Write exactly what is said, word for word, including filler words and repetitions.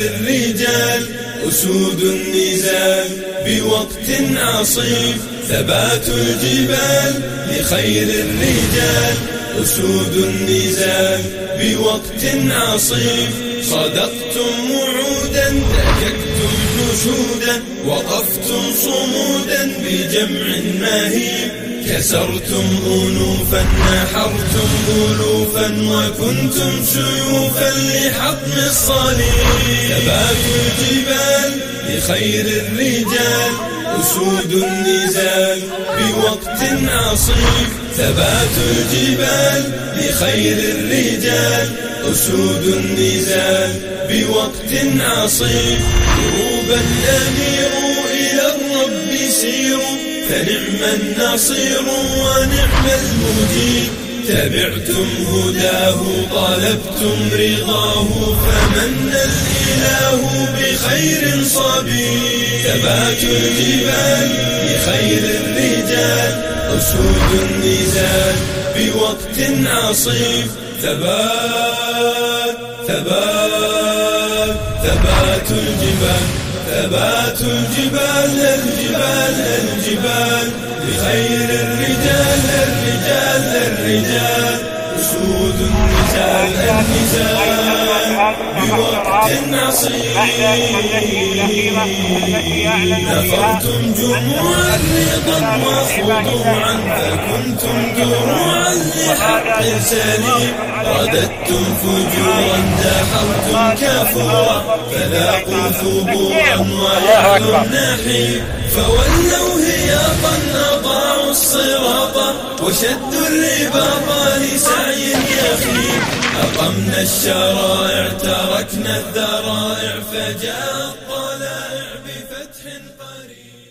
الرجال أسود النزال بوقت عصيب ثبات الجبال لخير الرجال أسود النزال بوقت عصيب صدقتم وعودا دككتم جشودا وقفتم صمودا بجمع مهيب كسرتم أنوفا نحرتم ألوفا وكنتم سيوفا لحطم الصليب ثبات الجبال لخير الرجال أسود النزال بوقت عصيب ثبات الجبال لخير الرجال أسود النزال بوقت عصيب دروبا أنيروا إلى الرب سيروا فنعم النصير ونعم المجيب تبعتم هداه طلبتم رضاه فمن الإله بخير صبي ثبات الجبال بخير الرجال أسود النزال بوقت عصيب ثبات ثبات ثبات الجبال ثبات الجبال الجبال الجبال بخير الرجال الرجال الرجال أسود النزال النزال بوقت عصيب نفرتم جموعا رضا وخضوعا فكنتم دروعا لحق سليم رددتم فجورا دحرتم كفورا فذاقوا ثبورا ويأكلوا النحيب فولوا هياطا أضاعوا الصراط وشدوا الرباط لسعي يخيب أقمنا الشرائع تركنا الذرائع فجاء الطلائع بفتح قريب.